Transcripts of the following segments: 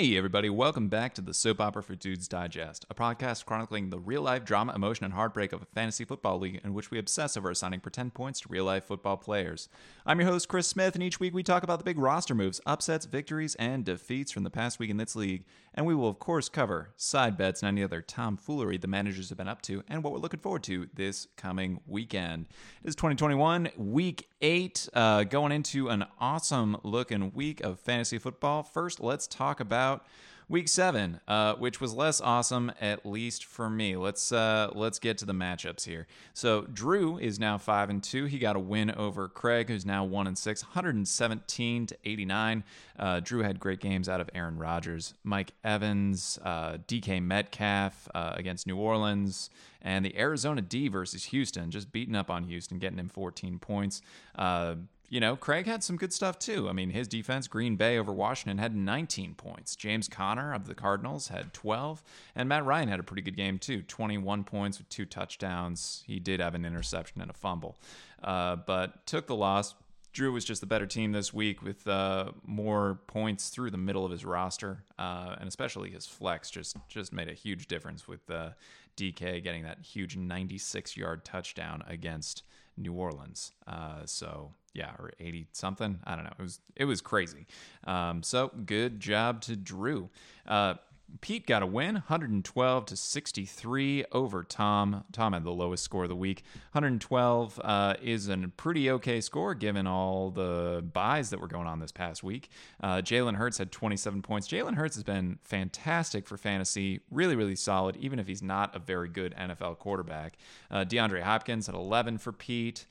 Hey everybody, welcome back to the Soap Opera for Dudes Digest, a podcast chronicling the real-life drama, emotion, and heartbreak of a fantasy football league in which we obsess over assigning pretend points to real-life football players. I'm your host, Chris Smith, and each week we talk about the big roster moves, upsets, victories, and defeats from the past week in this league, and we will of course cover side bets and any other tomfoolery the managers have been up to and what we're looking forward to this coming weekend. It is 2021, Week 8, going into an awesome-looking week of fantasy football. First, let's talk about Week 7, which was less awesome, at least for me. Let's get to the matchups here. So Drew is now 5-2. He got a win over Craig, who's now 1-6, 117-89. Drew had great games out of Aaron Rodgers, Mike Evans, DK Metcalf against New Orleans, and the Arizona D versus Houston, just beating up on Houston, getting him 14 points. You know, Craig had some good stuff, too. I mean, his defense, Green Bay over Washington, had 19 points. James Conner of the Cardinals had 12. And Matt Ryan had a pretty good game, too. 21 points with 2 touchdowns. He did have an interception and a fumble. But took the loss. Drew was just the better team this week with more points through the middle of his roster. And especially his flex just made a huge difference with DK getting that huge 96-yard touchdown against New Orleans. Yeah, or 80-something. I don't know. It was crazy. So good job to Drew. Pete got a win, 112-63 over Tom. Tom had the lowest score of the week. 112 is a pretty okay score given all the buys that were going on this past week. Jalen Hurts had 27 points. Jalen Hurts has been fantastic for fantasy, really, really solid, even if he's not a very good NFL quarterback. DeAndre Hopkins at 11 for Pete.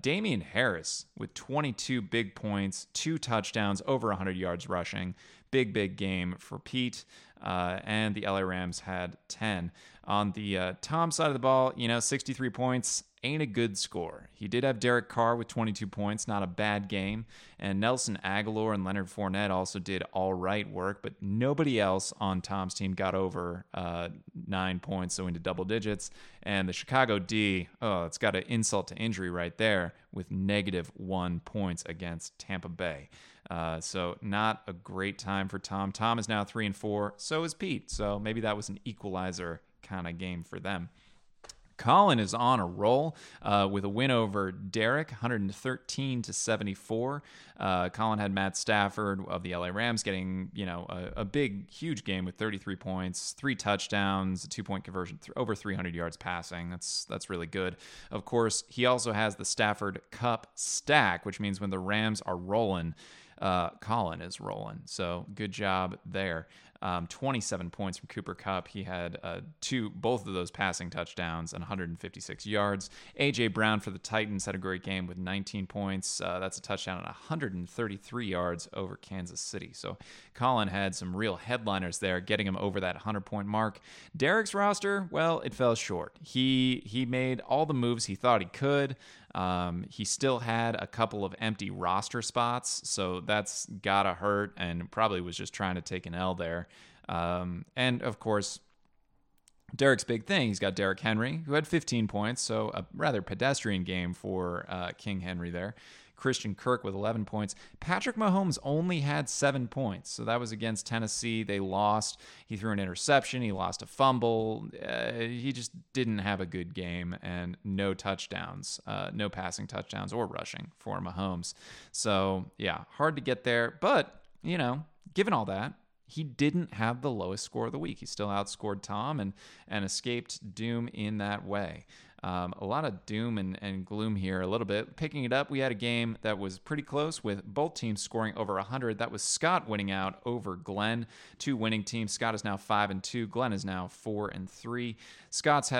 Damian Harris with 22 big points, 2 touchdowns, over 100 yards rushing. Big game for Pete. And the LA Rams had 10. On the Tom side of the ball, 63 points ain't a good score. He did have Derek Carr with 22 points, not a bad game. And Nelson Aguilar and Leonard Fournette also did all right work, but nobody else on Tom's team got over 9 points, so into double digits. And the Chicago D, it's got an insult to injury right there with -1 points against Tampa Bay. So not a great time for Tom. Tom is now 3-4. So is Pete. So maybe that was an equalizer kind of game for them. Colin is on a roll with a win over Derek, 113-74. Colin had Matt Stafford of the LA Rams getting, a big, huge game with 33 points, 3 touchdowns, a 2-point conversion, over 300 yards passing. That's really good. Of course, he also has the Stafford Cup stack, which means when the Rams are rolling, Colin is rolling. So good job there. 27 points from Cooper Kupp. He had both of those passing touchdowns and 156 yards. A.J. Brown for the Titans had a great game with 19 points. That's a touchdown and 133 yards over Kansas City. So Colin had some real headliners there, getting him over that 100-point mark. Derek's roster, well, it fell short. He made all the moves he thought he could. He still had a couple of empty roster spots, so that's gotta hurt, and probably was just trying to take an L there. And of course, Derek's big thing, he's got Derrick Henry, who had 15 points, so a rather pedestrian game for King Henry there. Christian Kirk with 11 points. Patrick Mahomes only had 7 points, so that was against Tennessee. They lost. He threw an interception. He lost a fumble. He just didn't have a good game, and no touchdowns, no passing touchdowns or rushing for Mahomes. So, yeah, hard to get there. But, given all that, he didn't have the lowest score of the week. He still outscored Tom and escaped doom in that way. A lot of doom and gloom here a little bit. Picking it up, we had a game that was pretty close with both teams scoring over 100. That was Scott winning out over Glenn. 2 winning teams. Scott is now 5-2. Glenn is now 4-3. Scott's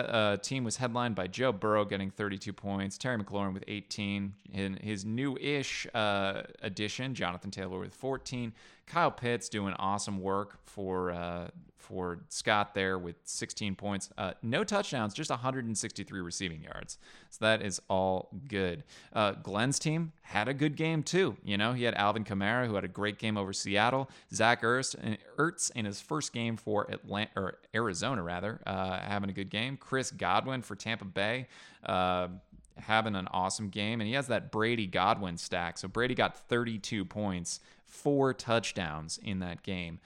team was headlined by Joe Burrow getting 32 points. Terry McLaurin with 18. His new-ish addition, Jonathan Taylor with 14. Kyle Pitts doing awesome work for Scott there with 16 points. No touchdowns, just 163 receiving yards. So that is all good. Glenn's team had a good game too. He had Alvin Kamara, who had a great game over Seattle. Zach Ertz in his first game for Arizona, having a good game. Chris Godwin for Tampa Bay. having an awesome game, and he has that Brady-Godwin stack. So Brady got 32 points, 4 touchdowns in that game.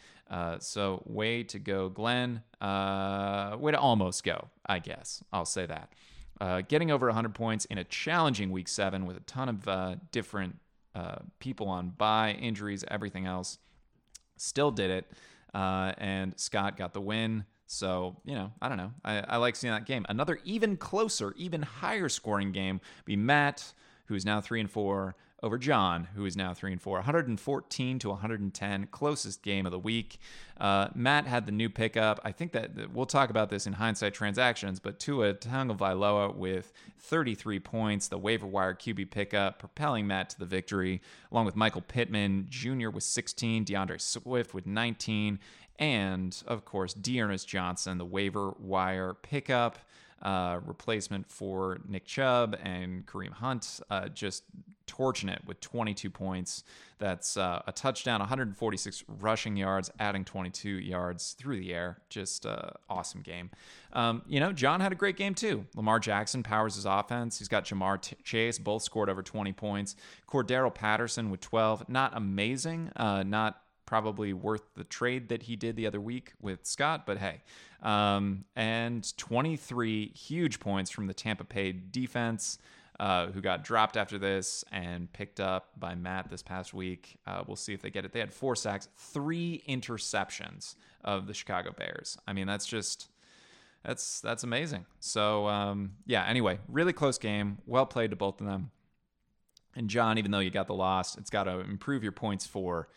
So way to go, Glenn. Way to almost go, I guess. I'll say that. Getting over 100 points in a challenging Week 7 with a ton of different people on bye, injuries, everything else. Still did it. And Scott got the win. So, you know, I don't know. I like seeing that game. Another even closer, even higher scoring game would be Matt, who is now 3-4, over John, who is now 3-4. 114 to 110, closest game of the week. Matt had the new pickup. I think that we'll talk about this in hindsight transactions, but Tua Tagovailoa with 33 points, the waiver wire QB pickup, propelling Matt to the victory, along with Michael Pittman Jr. with 16, DeAndre Swift with 19, and, of course, Dearness Johnson, the waiver wire pickup, replacement for Nick Chubb and Kareem Hunt, just torching it with 22 points. That's a touchdown, 146 rushing yards, adding 22 yards through the air. Just awesome game. You know, John had a great game too. Lamar Jackson powers his offense. He's got Jamar Chase, both scored over 20 points. Cordero Patterson with 12. Not amazing, not probably worth the trade that he did the other week with Scott, but hey. And 23 huge points from the Tampa Bay defense, who got dropped after this and picked up by Matt this past week. We'll see if they get it. They had 4 sacks, 3 interceptions of the Chicago Bears. I mean, that's just... That's amazing. So, yeah, anyway, really close game. Well played to both of them. And John, even though you got the loss, it's got to improve your points for...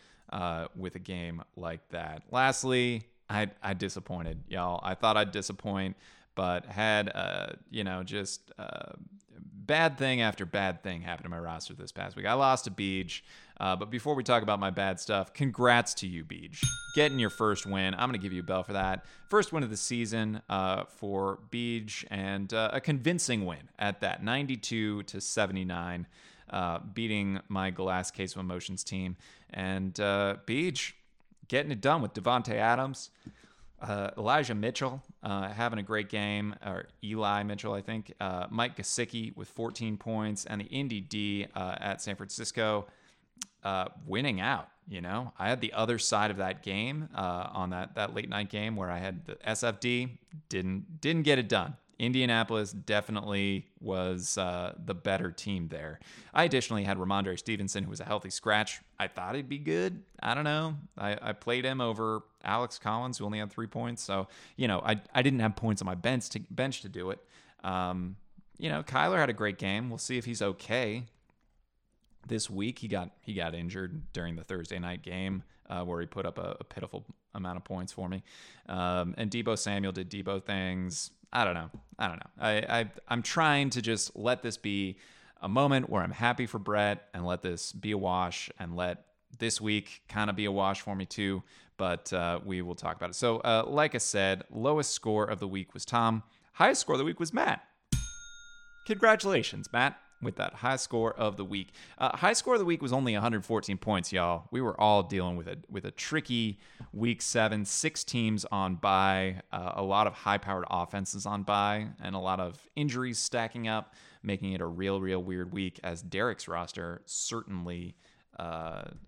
with a game like that. Lastly, I disappointed, y'all. I thought I'd disappoint, but had, just bad thing after bad thing happen to my roster this past week. I lost to Beej, but before we talk about my bad stuff, congrats to you, Beej. Getting your first win. I'm going to give you a bell for that. First win of the season for Beej, and a convincing win at that, 92 to 79. Beating my Glass Case of Emotions team. And Beej getting it done with Devontae Adams, Elijah Mitchell having a great game, or Eli Mitchell, I think. Mike Gesicki with 14 points, and the Indy D at San Francisco winning out. You know, I had the other side of that game on that late night game where I had the SFD, didn't get it done. Indianapolis definitely was the better team there. I additionally had Ramondre Stevenson, who was a healthy scratch. I thought he'd be good. I don't know. I played him over Alex Collins, who only had 3 points. So, you know, I didn't have points on my bench to do it. You know, Kyler had a great game. We'll see if he's okay this week. He got injured during the Thursday night game where he put up a pitiful amount of points for me. And Debo Samuel did Debo things. I don't know. I'm trying to just let this be a moment where I'm happy for Brett and let this be a wash and let this week kind of be a wash for me too. But we will talk about it. So like I said, lowest score of the week was Tom. Highest score of the week was Matt. Congratulations, Matt, with that high score of the week. High score of the week was only 114 points, y'all. We were all dealing with a tricky Week 7. 6 teams on bye, a lot of high-powered offenses on bye, and a lot of injuries stacking up, making it a real weird week, as Derek's roster certainly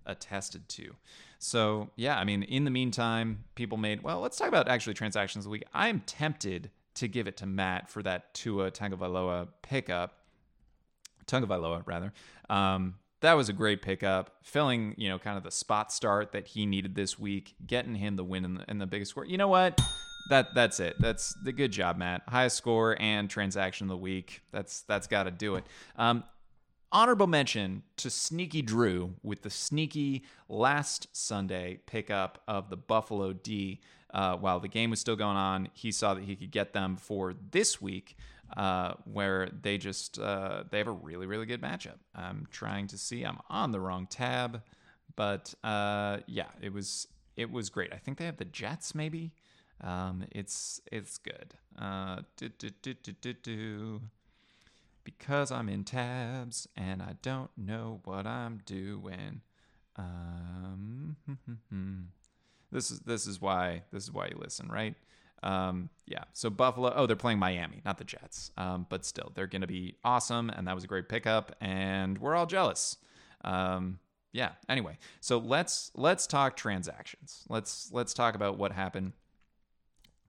attested to. So, yeah, I mean, in the meantime, let's talk about actually transactions of the week. I am tempted to give it to Matt for that Tua Tagovailoa pickup. That was a great pickup, filling, you know, kind of the spot start that he needed this week, getting him the win in the biggest score. You know what? That's it. That's the good job, Matt. Highest score and transaction of the week. That's got to do it. Honorable mention to Sneaky Drew with the sneaky last Sunday pickup of the Buffalo D. While the game was still going on, he saw that he could get them for this week. Where they just they have a really good matchup. I'm trying to see. I'm on the wrong tab, but yeah, it was great. I think they have the Jets maybe. It's good. Because I'm in tabs and I don't know what I'm doing. This is why you listen, right? Yeah, so Buffalo, oh, they're playing Miami, not the Jets. But still, they're going to be awesome, and that was a great pickup, and we're all jealous. Yeah, anyway, so let's talk transactions. Let's talk about what happened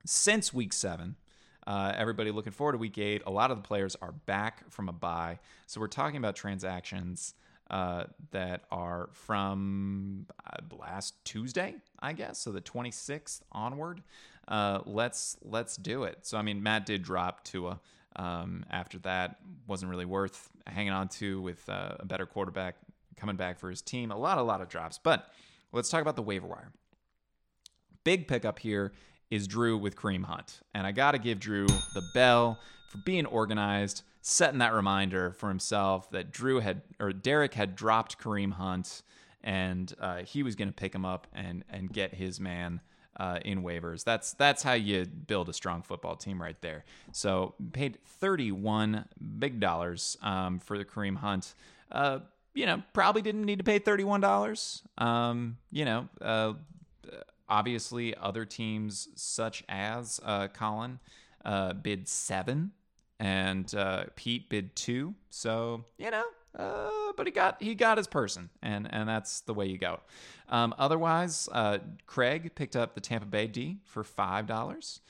since week 7. Everybody looking forward to week 8. A lot of the players are back from a bye, so we're talking about transactions that are from last Tuesday, I guess, so the 26th onward. Let's do it. So I mean, Matt did drop Tua. After that, wasn't really worth hanging on to with a better quarterback coming back for his team. A lot of drops. But let's talk about the waiver wire. Big pickup here is Drew with Kareem Hunt, and I gotta give Drew the bell for being organized, setting that reminder for himself that Derek had dropped Kareem Hunt, and he was going to pick him up and get his man in waivers. That's how you build a strong football team right there. So paid $31 for the Kareem Hunt. Probably didn't need to pay $31. Obviously other teams such as Colin bid $7. And Pete bid $2, so but he got his person, and that's the way you go. Otherwise, Craig picked up the Tampa Bay D for $5,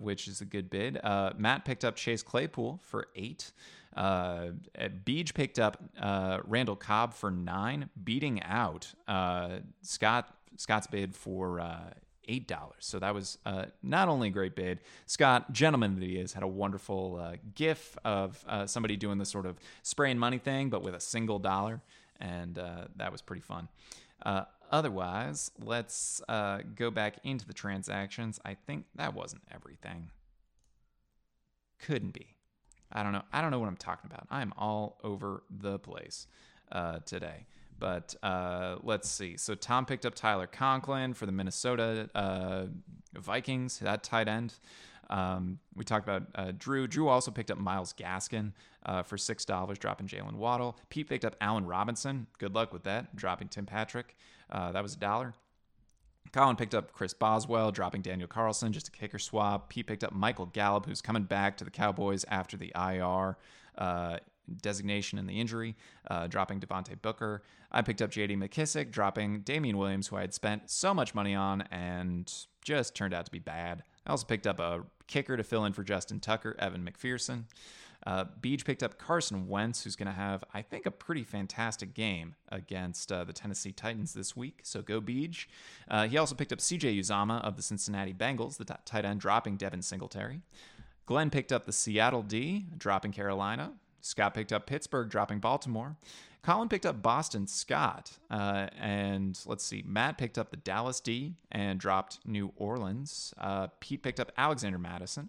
which is a good bid. Matt picked up Chase Claypool for $8. Beej picked up Randall Cobb for $9, beating out Scott's bid for $8. So that was not only a great bid. Scott, gentleman that he is, had a wonderful gif of somebody doing the sort of spraying money thing, but with a single dollar, and that was pretty fun. Otherwise, let's go back into the transactions. I think that wasn't everything. Couldn't be. I don't know what I'm talking about. I'm all over the place today. But let's see. So Tom picked up Tyler Conklin for the Minnesota Vikings, that tight end. We talked about Drew. Drew also picked up Myles Gaskin for $6, dropping Jalen Waddell. Pete picked up Allen Robinson. Good luck with that, dropping Tim Patrick. That was $1. Colin picked up Chris Boswell, dropping Daniel Carlson, just a kicker swap. Pete picked up Michael Gallup, who's coming back to the Cowboys after the IR designation and the injury, dropping Devontae Booker. I picked up JD McKissick, dropping Damian Williams, who I had spent so much money on and just turned out to be bad. I also picked up a kicker to fill in for Justin Tucker, Evan McPherson. Beej picked up Carson Wentz, who's going to have, I think, a pretty fantastic game against the Tennessee Titans this week. So go Beej. He also picked up CJ Uzama of the Cincinnati Bengals, the tight end, dropping Devin Singletary. Glenn picked up the Seattle D, dropping Carolina. Scott picked up Pittsburgh, dropping Baltimore. Colin picked up Boston Scott. And let's see, Matt picked up the Dallas D and dropped New Orleans. Pete picked up Alexander Madison.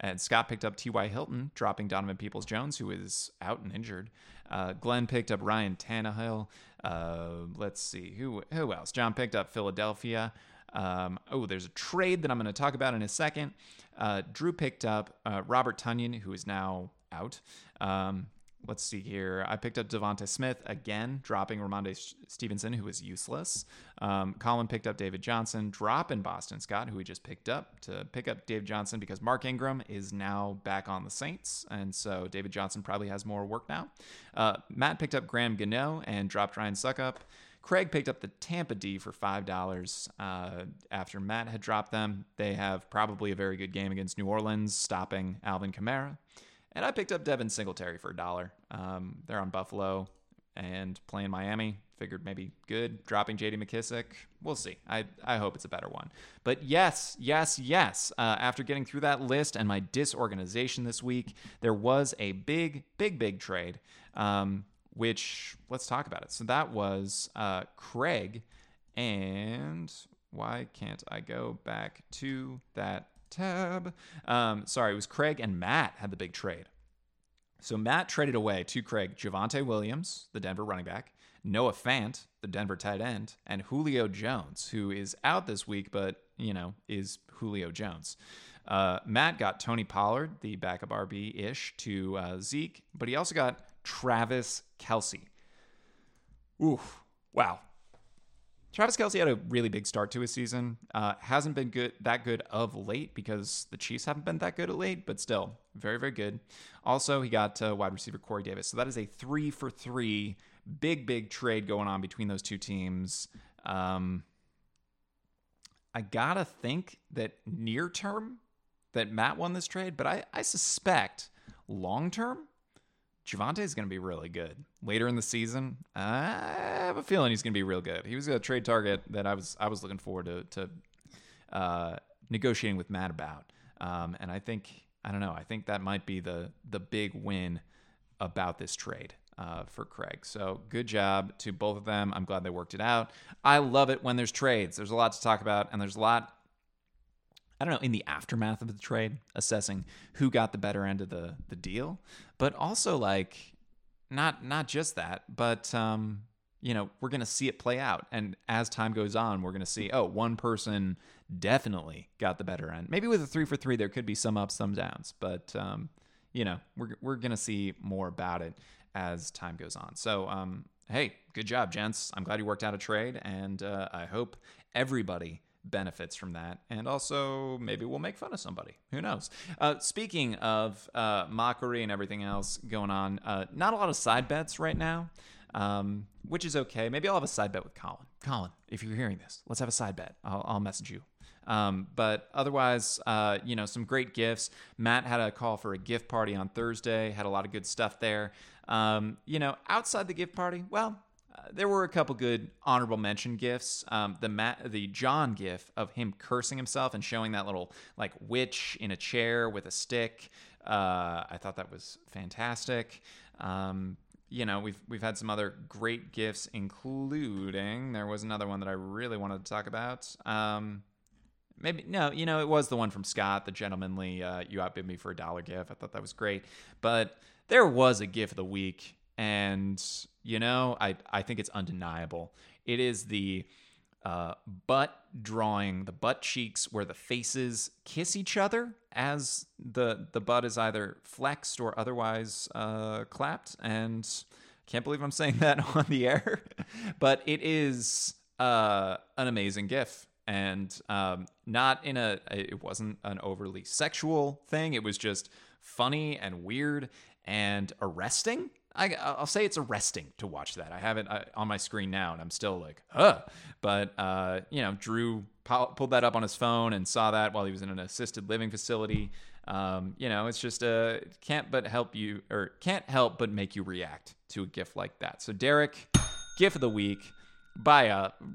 And Scott picked up TY Hilton, dropping Donovan Peoples-Jones, who is out and injured. Glenn picked up Ryan Tannehill. Let's see, who else? John picked up Philadelphia. There's a trade that I'm going to talk about in a second. Drew picked up Robert Tunyon, who is now out. Let's see here. I picked up Devontae Smith again, dropping Ramondre Stevenson, who is useless. Colin picked up David Johnson, dropping Boston Scott, who he just picked up to pick up Dave Johnson because Mark Ingram is now back on the Saints, and so David Johnson probably has more work now. Matt picked up Graham Gano and dropped Ryan Suckup. Craig picked up the Tampa D for $5 after Matt had dropped them. They have probably a very good game against New Orleans, stopping Alvin Kamara. And I picked up Devin Singletary for $1. They're on Buffalo and playing Miami. Figured maybe good. Dropping JD McKissick. We'll see. I hope it's a better one. But yes. After getting through that list and my disorganization this week, there was a big trade, which let's talk about it. So that was Craig. And why can't I go back to that tab? It was Craig and Matt had the big trade. So Matt traded away to Craig Javante Williams, the Denver running back, Noah Fant, the Denver tight end, and Julio Jones, who is out this week, but is Julio Jones. Matt got Tony Pollard, the backup RB ish to Zeke, but he also got Travis Kelce. Ooh, wow. Travis Kelce had a really big start to his season. Hasn't been that good of late because the Chiefs haven't been that good of late, but still very, very good. Also, he got wide receiver Corey Davis. So that is a 3-for-3 big trade going on between those two teams. I gotta think that near term that Matt won this trade, but I suspect long term Javante is going to be really good later in the season. I have a feeling he's going to be real good. He was a trade target that I was looking forward to negotiating with Matt about. And I think, I don't know, I think that might be the big win about this trade for Craig. So good job to both of them. I'm glad they worked it out. I love it when there's trades. There's a lot to talk about, and there's a lot, I don't know, in the aftermath of the trade, assessing who got the better end of the deal, but also like not just that, but we're going to see it play out. And as time goes on, we're going to see, oh, one person definitely got the better end. Maybe with a 3-for-3, there could be some ups, some downs, but we're going to see more about it as time goes on. So, hey, good job, gents. I'm glad you worked out a trade, and I hope everybody benefits from that, and also maybe we'll make fun of somebody, who knows. Speaking of mockery and everything else going on, not a lot of side bets right now, which is okay. Maybe I'll have a side bet with Colin, if you're hearing this, let's have a side bet. I'll message you. But otherwise, some great gifts. Matt had a call for a gift party on Thursday, had a lot of good stuff there. Outside the gift party, well, there were a couple good honorable mention gifts. The John gif of him cursing himself and showing that little like witch in a chair with a stick. I thought that was fantastic. We've had some other great gifts, including there was another one that I really wanted to talk about. It was the one from Scott, the gentlemanly you outbid me for $1 gif. I thought that was great. But there was a gif of the week. And, I think it's undeniable. It is the butt drawing, the butt cheeks where the faces kiss each other as the butt is either flexed or otherwise clapped. And I can't believe I'm saying that on the air, but it is an amazing gif. And it wasn't an overly sexual thing. It was just funny and weird and arresting. I'll say it's arresting to watch that. I have it on my screen now, and I'm still like, huh. But, Drew pulled that up on his phone and saw that while he was in an assisted living facility. It's just can't help but make you react to a gif like that. So Derek, gif of the week by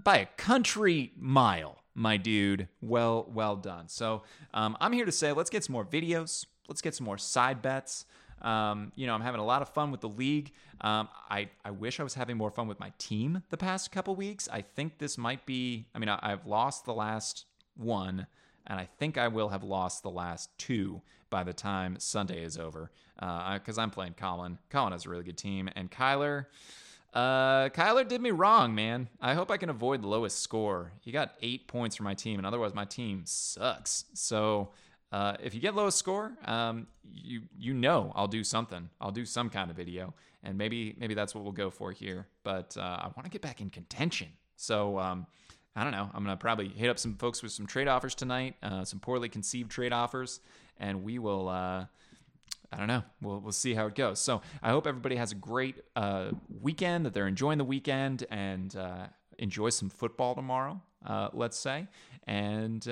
a country mile, my dude. Well done. So I'm here to say, let's get some more videos. Let's get some more side bets. I'm having a lot of fun with the league. I wish I was having more fun with my team the past couple weeks. I think this might be, I've lost the last one, and I think I will have lost the last two by the time Sunday is over. Cause I'm playing Colin. Colin has a really good team, and Kyler did me wrong, man. I hope I can avoid the lowest score. He got 8 points for my team, and otherwise my team sucks. So, if you get lowest score, I'll do something. I'll do some kind of video, and maybe that's what we'll go for here. But I want to get back in contention. So I don't know. I'm gonna probably hit up some folks with some trade offers tonight, some poorly conceived trade offers, and we will. I don't know. We'll see how it goes. So I hope everybody has a great weekend. That they're enjoying the weekend and enjoy some football tomorrow. Let's say, and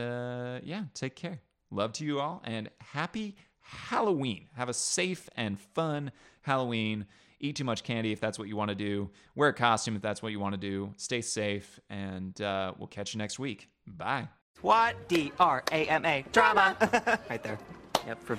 take care. Love to you all, and happy Halloween. Have a safe and fun Halloween. Eat too much candy if that's what you want to do. Wear a costume if that's what you want to do. Stay safe, and we'll catch you next week. Bye. What? DRAMA. Drama. Right there. Yep, for